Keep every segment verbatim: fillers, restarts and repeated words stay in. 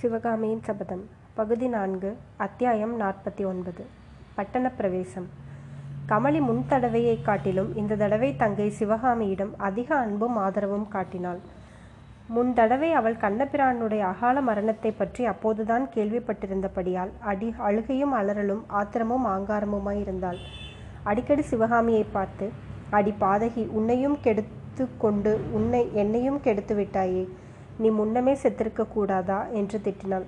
சிவகாமியின் சபதம் பகுதி நான்கு, அத்தியாயம் நாற்பத்தி ஒன்பது. பட்டணப் பிரவேசம். கமலி முன் தடவையை காட்டிலும் இந்த தடவை தங்கை சிவகாமியிடம் அதிக அன்பும் ஆதரவும் காட்டினாள். முன் தடவை அவள் கண்ணபிரானுடைய அகால மரணத்தை பற்றி அப்போதுதான் கேள்விப்பட்டிருந்தபடியால் அடி அழுகையும் அலறலும் ஆத்திரமும் ஆங்காரமுமாயிருந்தாள். அடிக்கடி சிவகாமியை பார்த்து, "அடி பாதகி, உன்னையும் கெடுத்து கொண்டு உன்னை என்னையும் கெடுத்து விட்டாயே, நீ முன்னமே செத்திருக்க கூடாதா?" என்று திட்டினாள்.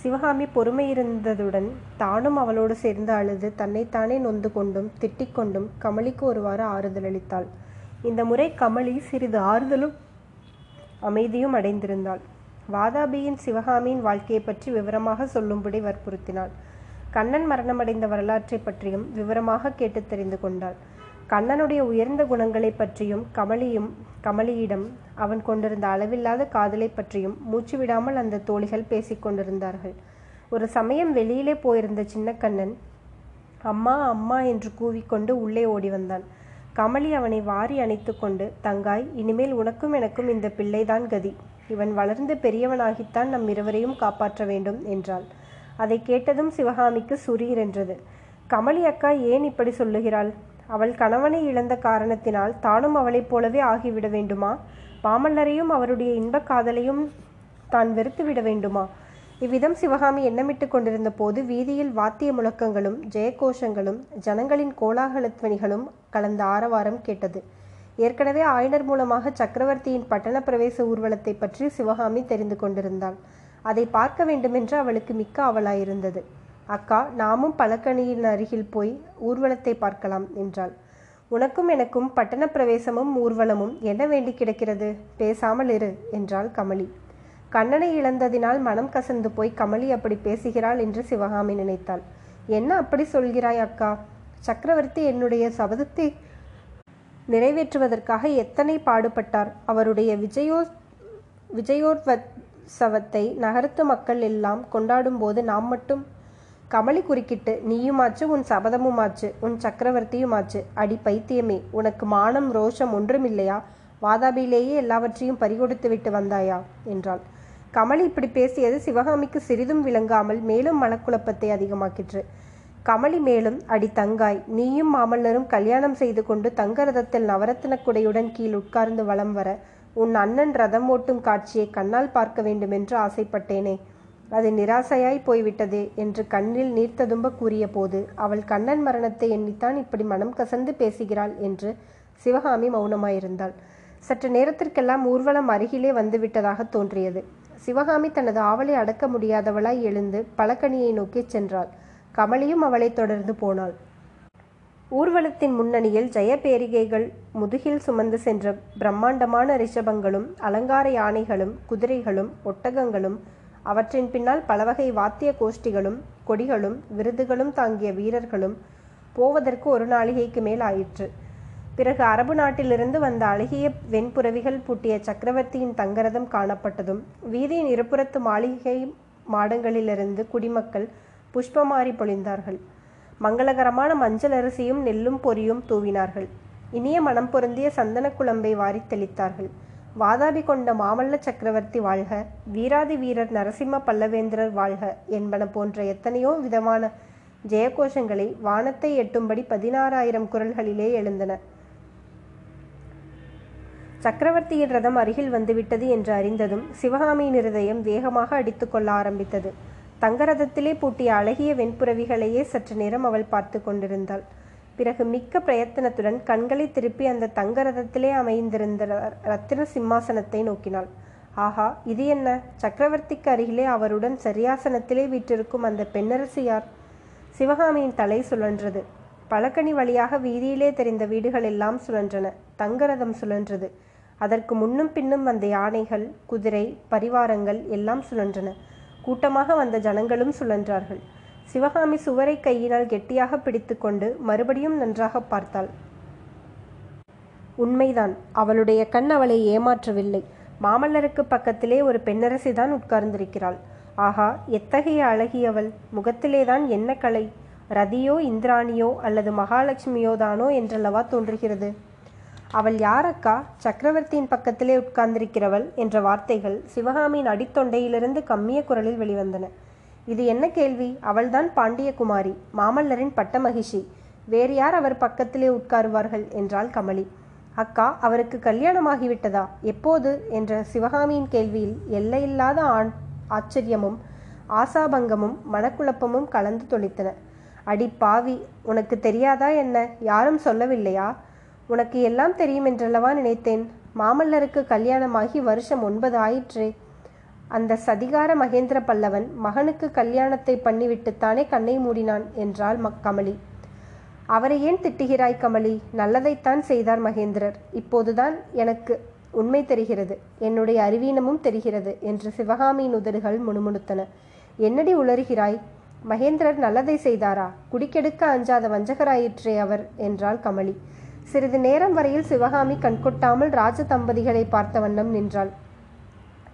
சிவகாமி பொறுமையிருந்ததுடன் தானும் அவளோடு சேர்ந்து அழுது தன்னைத்தானே நொந்து கொண்டும் திட்டிக்கொண்டும் கமலிக்கு ஒருவாறு ஆறுதல் அளித்தாள். இந்த முறை கமலி சிறிது ஆறுதலும் அமைதியும் அடைந்திருந்தாள். வாதாபியின் சிவகாமியின் வாழ்க்கையை பற்றி விவரமாக சொல்லும்படி வற்புறுத்தினாள். கண்ணன் மரணமடைந்த வரலாற்றை பற்றியும் விவரமாக கேட்டு தெரிந்து கொண்டாள். கண்ணனுடைய உயர்ந்த குணங்களை பற்றியும் கமலியும் கமலியிடம் அவன் கொண்டிருந்த அளவில்லாத காதலை பற்றியும் மூச்சு விடாமல் அந்த தோழிகள் பேசிக்கொண்டிருந்தார்கள். ஒரு சமயம் வெளியிலே போயிருந்த சின்ன கண்ணன் "அம்மா, அம்மா" என்று கூவிக்கொண்டு உள்ளே ஓடி வந்தான். கமலி அவனை வாரி அணைத்து கொண்டு, "தங்காய், இனிமேல் உனக்கும் எனக்கும் இந்த பிள்ளைதான் கதி. இவன் வளர்ந்து பெரியவனாகித்தான் நம் இருவரையும் காப்பாற்ற வேண்டும்" என்றாள். அதை கேட்டதும் சிவகாமிக்கு சுரீரென்றது. "கமலி அக்கா ஏன் இப்படி சொல்லுகிறாள்? அவள் கணவனை இழந்த காரணத்தினால் தானும் அவளைப் போலவே ஆகிவிட வேண்டுமா? மாமல்லரையும் அவருடைய இன்பக் காதலையும் தான் வெறுத்து விட வேண்டுமா?" இவ்விதம் சிவகாமி எண்ணமிட்டு கொண்டிருந்த போது வீதியில் வாத்திய முழக்கங்களும் ஜெயகோஷங்களும் ஜனங்களின் கோலாகலத்வனிகளும் கலந்த ஆரவாரம் கேட்டது. ஏற்கனவே ஆயனர் மூலமாக சக்கரவர்த்தியின் பட்டண பிரவேச ஊர்வலத்தை பற்றி சிவகாமி தெரிந்து கொண்டிருந்தாள். அதை பார்க்க வேண்டுமென்று அவளுக்கு மிக்க ஆவலாயிருந்தது. "அக்கா, நாமும் பலகணியின் அருகில் போய் ஊர்வலத்தை பார்க்கலாம்" என்றாள். "உனக்கும் எனக்கும் பட்டண பிரவேசமும் ஊர்வலமும் என்ன வேண்டி கிடக்கிறது? பேசாமல் இரு" என்றாள் கமலி. கண்ணனை இழந்ததினால் மனம் கசந்து போய் கமலி அப்படி பேசுகிறாள் என்று சிவகாமி நினைத்தாள். "என்ன அப்படி சொல்கிறாய் அக்கா? சக்கரவர்த்தி என்னுடைய சபதத்தை நிறைவேற்றுவதற்காக எத்தனை பாடுபட்டார். அவருடைய விஜயோ விஜயோத்சவத்தை நகரத்து மக்கள் எல்லாம் கொண்டாடும் போது நாம் மட்டும்..." கமலி குறுக்கிட்டு, "நீயுமாச்சு, உன் சபதமுமாச்சு, உன் சக்கரவர்த்தியுமாச்சு. அடி பைத்தியமே, உனக்கு மானம் ரோஷம் ஒன்றுமில்லையா? வாதாபியிலேயே எல்லாவற்றையும் பறிகொடுத்து விட்டு வந்தாயா?" என்றாள். கமலி இப்படி பேசியது சிவகாமிக்கு சிறிதும் விளங்காமல் மேலும் மனக்குழப்பத்தை அதிகமாக்கிற்று. கமலி மேலும், "அடி தங்காய், நீயும் மாமல்லரும் கல்யாணம் செய்து கொண்டு தங்க ரதத்தில் நவரத்தின குடையுடன் கீழ் உட்கார்ந்து வலம் வர உன் அண்ணன் ரதம் ஓட்டும் காட்சியை கண்ணால் பார்க்க வேண்டுமென்று ஆசைப்பட்டேனே, அது நிராசையாய் போய்விட்டதே" என்று கண்ணில் நீர்த்ததும்ப கூறிய போது அவள் கண்ணன் மரணத்தை எண்ணித்தான் இப்படி மனம் கசந்து பேசுகிறாள் என்று சிவகாமி மௌனமாயிருந்தாள். சற்று நேரத்திற்கெல்லாம் ஊர்வலம் அருகிலே வந்துவிட்டதாக தோன்றியது. சிவகாமி தனது ஆவலை அடக்க முடியாதவளாய் எழுந்து பலகணியை நோக்கி சென்றாள். கமலியும் அவளை தொடர்ந்து போனாள். ஊர்வலத்தின் முன்னணியில் ஜெய பேரிகைகள் முதுகில் சுமந்து சென்ற பிரம்மாண்டமான ரிஷபங்களும் அலங்கார யானைகளும் குதிரைகளும் ஒட்டகங்களும் அவற்றின் பின்னால் பலவகை வாத்திய கோஷ்டிகளும் கொடிகளும் விருதுகளும் தாங்கிய வீரர்களும் போவதற்கு ஒரு நாளிகைக்கு மேல் ஆயிற்று. பிறகு அரபு நாட்டிலிருந்து வந்த அழகிய வெண்புறவிகள் பூட்டிய சக்கரவர்த்தியின் தங்கரதம் காணப்பட்டதும் வீதியின் இருபுறத்து மாளிகை மாடங்களிலிருந்து குடிமக்கள் புஷ்பமாரி பொழிந்தார்கள். மங்களகரமான மஞ்சள் அரிசியும் நெல்லும் பொரியும் தூவினார்கள். இனிய மனம் பொருந்திய சந்தன குழம்பை வாரி தெளித்தார்கள். வாதாபி கொண்ட மாமல்ல சக்கரவர்த்தி வாழ்க, வீராதி வீரர் நரசிம்ம பல்லவேந்திரர் வாழ்க என்பன போன்ற எத்தனையோ விதமான ஜெயகோஷங்களை வானத்தை எட்டும்படி பதினாறாயிரம் குரல்களிலே எழுந்தன. சக்கரவர்த்தியின் ரதம் அருகில் வந்துவிட்டது என்று அறிந்ததும் சிவகாமியின் இருதயம் வேகமாக அடித்து கொள்ள ஆரம்பித்தது. தங்கரதத்திலே பூட்டிய அழகிய வெண்புறவிகளையே சற்று நேரம் அவள் பார்த்து கொண்டிருந்தாள். பிறகு மிக்க பிரயத்தனத்துடன் கண்களை திருப்பி அந்த தங்க ரதத்திலே அமைந்திருந்த ரத்தின சிம்மாசனத்தை நோக்கினாள். "ஆஹா, இது என்ன? சக்கரவர்த்திக்கு அருகிலே அவருடன் சரியாசனத்திலே வீற்றிருக்கும் அந்த பெண்ணரசி யார்?" சிவகாமியின் தலை சுழன்றது. பலகணி வழியாக வீதியிலே தெரிந்த வீடுகள் எல்லாம் சுழன்றன. தங்க ரதம் சுழன்றது. அதற்கு முன்னும் பின்னும் வந்த யானைகள் குதிரை பரிவாரங்கள் எல்லாம் சுழன்றன. கூட்டமாக வந்த ஜனங்களும் சுழன்றார்கள். சிவகாமி சுவரை கையினால் கெட்டியாக பிடித்து கொண்டு மறுபடியும் நன்றாக பார்த்தாள். உண்மைதான், அவளுடைய கண் அவளை ஏமாற்றவில்லை. மாமல்லருக்கு பக்கத்திலே ஒரு பெண்ணரசிதான் உட்கார்ந்திருக்கிறாள். ஆஹா, எத்தகைய அழகியவள்! முகத்திலேதான் என்ன கலை! ரதியோ இந்திராணியோ அல்லது மகாலட்சுமியோதானோ என்றல்லவா தோன்றுகிறது. அவள் யாரக்கா, சக்கரவர்த்தியின் பக்கத்திலே உட்கார்ந்திருக்கிறவள் என்ற வார்த்தைகள் சிவகாமியின் அடித்தொண்டையிலிருந்து கம்மிய குரலில் வெளிவந்தன. இது என்ன கேள்வி? அவள்தான் பாண்டியகுமாரி, மாமல்லரின் பட்ட மகிஷி. வேறு யார் அவர் பக்கத்திலே உட்காருவார்கள் என்றாள் கமலி. அக்கா, அவருக்கு கல்யாணமாகிவிட்டதா? எப்போது என்ற சிவகாமியின் கேள்வியில் எல்லையில்லாத ஆண் ஆச்சரியமும் ஆசாபங்கமும் மனக்குழப்பமும் கலந்து தொளித்தன. அடி பாவி, உனக்கு தெரியாதா என்ன? யாரும் சொல்லவில்லையா? உனக்கு எல்லாம் தெரியும் என்றல்லவா நினைத்தேன். மாமல்லருக்கு கல்யாணமாகி வருஷம் ஒன்பது ஆயிற்றே. அந்த சதிகார மகேந்திர பல்லவன் மகனுக்கு கல்யாணத்தை பண்ணிவிட்டுத்தானே கண்ணை மூடினான் என்றாள் கமலி. அவரை ஏன் திட்டுகிறாய் கமலி? நல்லதைத்தான் செய்தார் மகேந்திரர். இப்போதுதான் எனக்கு உண்மை தெரிகிறது, என்னுடைய அறிவீனமும் தெரிகிறது என்று சிவகாமியின் உதடுகள் முணுமுணுத்தன. என்னடி உளறுகிறாய்? மகேந்திரர் நல்லதை செய்தாரா? குடிக்கெடுக்க அஞ்சாத வஞ்சகராயிற்றே அவர் என்றாள் கமலி. சிறிது நேரம் வரையில் சிவகாமி கண்கொட்டாமல் ராஜ தம்பதிகளை பார்த்த வண்ணம் நின்றாள்.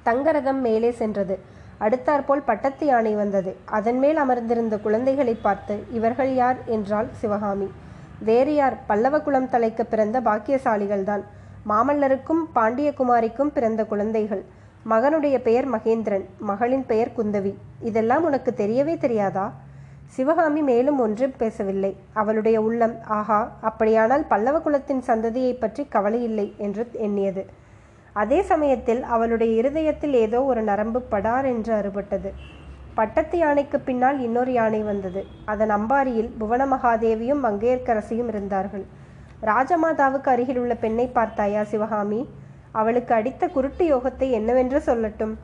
தங்கரதம் மேலே சென்றது. அடுத்தாற்போல் பட்டத்து யானை வந்தது. அதன் மேல் அமர்ந்திருந்த குழந்தைகளை பார்த்து இவர்கள் யார் என்றாள் சிவகாமி. வேறு யார், பல்லவ குலம் தலைக்க பிறந்த பாக்கியசாலிகள்தான். மாமல்லருக்கும் பாண்டியகுமாரிக்கும் பிறந்த குழந்தைகள். மகனுடைய பெயர் மகேந்திரன், மகளின் பெயர் குந்தவி. இதெல்லாம் உனக்கு தெரியவே தெரியாதா? சிவகாமி மேலும் ஒன்றும் பேசவில்லை. அவளுடைய உள்ளம், ஆஹா, அப்படியானால் பல்லவ குலத்தின் சந்ததியை பற்றி கவலை இல்லை என்று எண்ணியது. அதே சமயத்தில் அவளுடைய இருதயத்தில் ஏதோ ஒரு நரம்பு படார் என்று அறுபட்டது. பட்டத்து யானைக்கு பின்னால் இன்னொரு யானை வந்தது. அதன் அம்பாரியில் புவன மகாதேவியும் மங்கையற்கரசியும் இருந்தார்கள். ராஜமாதாவுக்கு அருகில் உள்ள பெண்ணை பார்த்தாயா சிவகாமி? அவளுக்கு அடித்த குருட்டு யோகத்தை என்னவென்று சொல்லட்டும்.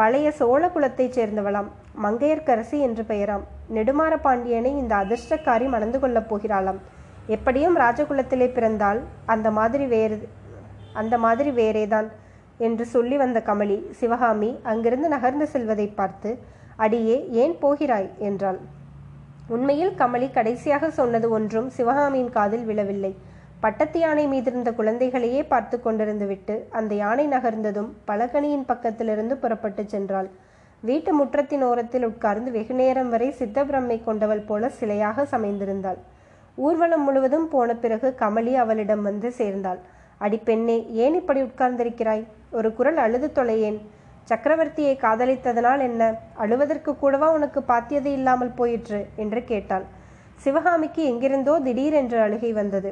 பழைய சோழ குலத்தைச் சேர்ந்தவளாம். மங்கையற்கரசி என்று பெயராம். நெடுமாற பாண்டியனை இந்த அதிர்ஷ்டக்காரி மணந்து கொள்ளப் போகிறாளாம். எப்படியும் ராஜகுலத்திலே பிறந்தால் அந்த மாதிரி வேறு அந்த மாதிரி வேறேதான் என்று சொல்லி வந்த கமலி சிவகாமி அங்கிருந்து நகர்ந்து செல்வதை பார்த்து, அடியே ஏன் போகிறாய் என்றாள். உண்மையில் கமலி கடைசியாக சொன்னது ஒன்றும் சிவகாமியின் காதில் விழவில்லை. பட்டத்து யானை மீதிருந்த குழந்தைகளையே பார்த்து கொண்டிருந்து விட்டு அந்த யானை நகர்ந்ததும் பலகனியின் பக்கத்திலிருந்து புறப்பட்டு சென்றாள். வீட்டு முற்றத்தின் ஓரத்தில் உட்கார்ந்து வெகு நேரம் வரை சித்த பிரம்மை கொண்டவள் போல சிலையாக சமைந்திருந்தாள். ஊர்வலம் முழுவதும் போன பிறகு கமலி அவளிடம் வந்து சேர்ந்தாள். அடி பெண்ணே, ஏன் இப்படி உட்கார்ந்திருக்கிறாய்? ஒரு குரல் அழுது தொலையேன். சக்கரவர்த்தியை காதலித்ததனால் என்ன? அழுவதற்கு கூடவா உனக்கு பாத்தியது இல்லாமல் போயிற்று என்று கேட்டாள். சிவகாமிக்கு எங்கிருந்தோ திடீரென்று அழுகை வந்தது.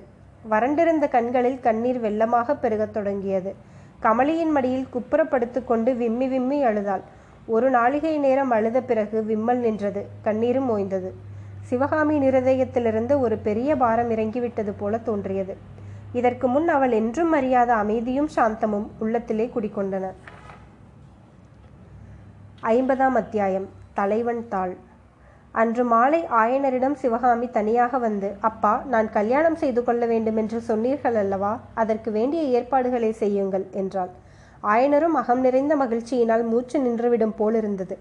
வறண்டிருந்த கண்களில் கண்ணீர் வெள்ளமாக பெருகத் தொடங்கியது. கமலியின் மடியில் குப்புறப்படுத்து கொண்டு விம்மி விம்மி அழுதாள். ஒரு நாழிகை நேரம் அழுத பிறகு விம்மல் நின்றது, கண்ணீரும் ஓய்ந்தது. சிவகாமி இருதயத்திலிருந்து ஒரு பெரிய பாரம் இறங்கிவிட்டது போல தோன்றியது. இதற்கு முன் அவள் என்றும் அறியாத அமைதியும் சாந்தமும் உள்ளத்திலே குடிகொண்டன. ஐம்பதாம் அத்தியாயம். தலைவன் தாள். அன்று மாலை ஆயனரிடம் சிவகாமி தனியாக வந்து, அப்பா, நான் கல்யாணம் செய்து கொள்ள வேண்டும் என்று சொன்னீர்கள் அல்லவா? அதற்கு வேண்டிய ஏற்பாடுகளை செய்யுங்கள் என்றாள். ஆயனரும் அகம் நிறைந்த மகிழ்ச்சியினால் மூச்சு நின்றுவிடும் போலிருந்தது.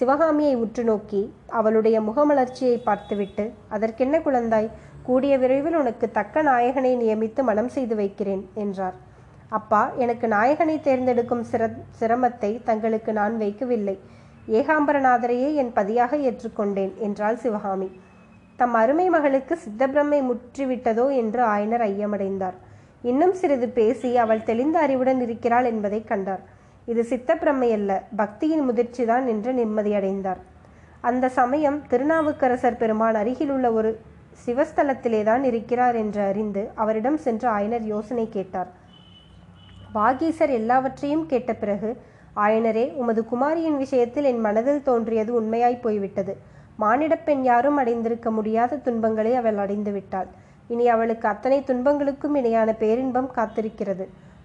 சிவகாமியை உற்று நோக்கி அவளுடைய முகமலர்ச்சியை பார்த்துவிட்டு, அதற்கென்ன குழந்தாய், கூடிய விரைவில் உனக்கு தக்க நாயகனை நியமித்து மனம் செய்து வைக்கிறேன் என்றார். அப்பா, எனக்கு நாயகனை தேர்ந்தெடுக்கும் சிர சிரமத்தை தங்களுக்கு நான் வைக்கவில்லை. ஏகாம்பரநாதரையே என் பதியாக ஏற்றுக்கொண்டேன் என்றாள் சிவகாமி. தம் அருமை மகளுக்கு சித்தப்பிரமை முற்றிவிட்டதோ என்று ஆயனர் ஐயமடைந்தார். இன்னும் சிறிது பேசி அவள் தெளிந்த அறிவுடன் இருக்கிறாள் என்பதை கண்டார். இது சித்தப்பிரமை அல்ல, பக்தியின் முதிர்ச்சிதான் என்று நிம்மதியடைந்தார். அந்த சமயம் திருநாவுக்கரசர் பெருமான் அருகிலுள்ள ஒரு சிவஸ்தலத்திலேதான் இருக்கிறார் என்று அறிந்து அவரிடம் சென்று ஆயனர் யோசனை கேட்டார். வாகீசர் எல்லாவற்றையும் கேட்ட பிறகு, ஆயனரே, உமது குமாரியின் விஷயத்தில் என் மனதில் தோன்றியது உண்மையாய் போய்விட்டது. மானிடப்பெண் யாரும் அடைந்திருக்க முடியாத துன்பங்களை அவள் அடைந்து விட்டாள். இனி அவளுக்கு அத்தனை துன்பங்களுக்கும் இணையான பேரின்பம் காத்திருக்கிறது.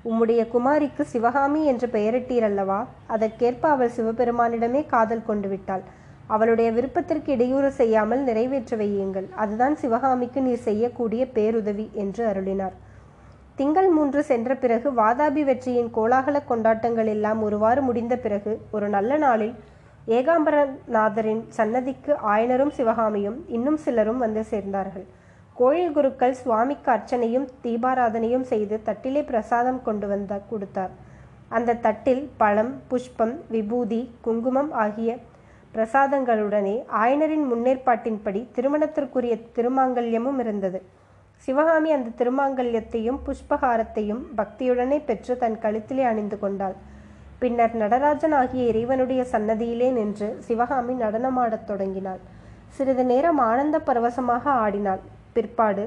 உம்முடைய குமாரிக்கு சிவகாமி என்று பெயரிட்டீரல்லவா? அதற்கேற்ப அவள் சிவபெருமானிடமே காதல் கொண்டு விட்டாள். அவளுடைய விருப்பத்திற்கு இடையூறு செய்யாமல் நிறைவேற்ற வையுங்கள். அதுதான் சிவகாமிக்கு நீர் செய்யக்கூடிய பேருதவி என்று அருளினார். திங்கள் மூன்று சென்ற பிறகு வாதாபி வெற்றியின் கோலாகல கொண்டாட்டங்கள் எல்லாம் ஒருவாறு முடிந்த பிறகு ஒரு நல்ல நாளில் ஏகாம்பரநாதரின் சன்னதிக்கு ஆயனரும் சிவகாமியும் இன்னும் சிலரும் வந்து சேர்ந்தார்கள். கோயில் குருக்கள் சுவாமிக்கு அர்ச்சனையும் தீபாராதனையும் செய்து தட்டிலே பிரசாதம் கொண்டு வந்த கொடுத்தார். அந்த தட்டில் பழம், புஷ்பம், விபூதி, குங்குமம் ஆகிய பிரசாதங்களுடனே ஆயனரின் முன்னேற்பாட்டின்படி திருமணத்திற்குரிய திருமாங்கல்யமும் இருந்தது. சிவகாமி அந்த திருமாங்கல்யத்தையும் புஷ்பகாரத்தையும் பக்தியுடனே பெற்று தன் கழுத்திலே அணிந்து கொண்டாள். பின்னர் நடராஜன் ஆகிய இறைவனுடைய சன்னதியிலே நின்று சிவகாமி நடனமாடத் தொடங்கினாள். சிறிது நேரம் ஆனந்த பரவசமாக ஆடினாள். பிற்பாடு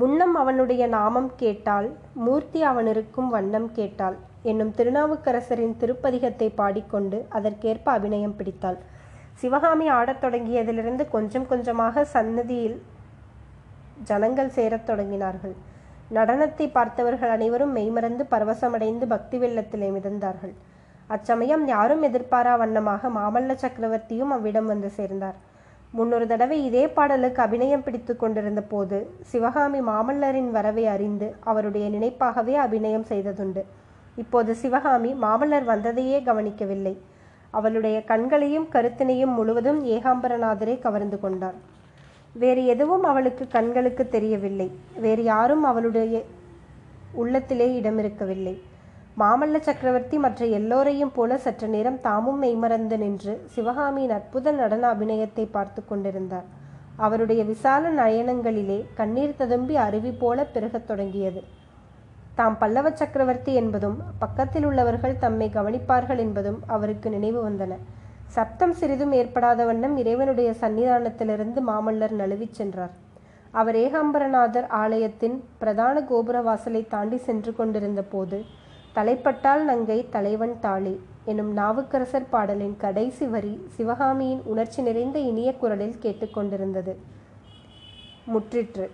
முன்னம் அவனுடைய நாமம் கேட்டாள், மூர்த்தி அவனிருக்கும் வண்ணம் கேட்டாள் என்னும் திருநாவுக்கரசரின் திருப்பதிகத்தை பாடிக்கொண்டு அதற்கேற்ப அபிநயம் பிடித்தாள். சிவகாமி ஆடத் தொடங்கியதிலிருந்து கொஞ்சம் கொஞ்சமாக சன்னதியில் ஜனங்கள் சேரத் தொடங்கினார்கள். நடனத்தை பார்த்தவர்கள் அனைவரும் மெய்மறந்து பரவசமடைந்து பக்தி வெள்ளத்திலே மிதந்தார்கள். அச்சமயம் யாரும் எதிர்பாரா வண்ணமாக மாமல்ல சக்கரவர்த்தியும் அவ்விடம் வந்து சேர்ந்தார். முன்னொரு தடவை இதே பாடலுக்கு அபிநயம் பிடித்து கொண்டிருந்த போது சிவகாமி மாமல்லரின் வரவை அறிந்து அவருடைய நினைப்பாகவே அபிநயம் செய்ததுண்டு. இப்போது சிவகாமி மாமல்லர் வந்ததையே கவனிக்கவில்லை. அவளுடைய கண்களையும் கருத்தினையும் முழுவதும் ஏகாம்பரநாதரை கவர்ந்து கொண்டார். வேறு எதுவும் அவளுக்கு கண்களுக்கு தெரியவில்லை. வேறு யாரும் அவளுடைய உள்ளத்திலே இடமிருக்கவில்லை. மாமல்ல சக்கரவர்த்தி மற்ற எல்லோரையும் போல சற்று நேரம் தாமும் மெய்மறந்து நின்று சிவகாமியின் அற்புத நடன அபிநயத்தை பார்த்து கொண்டிருந்தார். அவருடைய விசால நயனங்களிலே கண்ணீர் ததும்பி அருவி போல பெருகத் தொடங்கியது. தாம் பல்லவ சக்கரவர்த்தி என்பதும் பக்கத்தில் உள்ளவர்கள் தம்மை கவனிப்பார்கள் என்பதும் அவருக்கு நினைவு வந்தன. சப்தம் சிறிதும் ஏற்படாத வண்ணம் இறைவனுடைய சன்னிதானத்திலிருந்து மாமல்லர் நழுவி சென்றார். அவர் ஏகாம்பரநாதர் ஆலயத்தின் பிரதான கோபுர வாசலை தாண்டி சென்று கொண்டிருந்த போது தலைப்பட்டால் நங்கை தலைவன் தாளி எனும் நாவுக்கரசர் பாடலின் கடைசி வரி சிவகாமியின் உணர்ச்சி நிறைந்த இனிய குரலில் கேட்டுக்கொண்டிருந்தது. முற்றிற்று.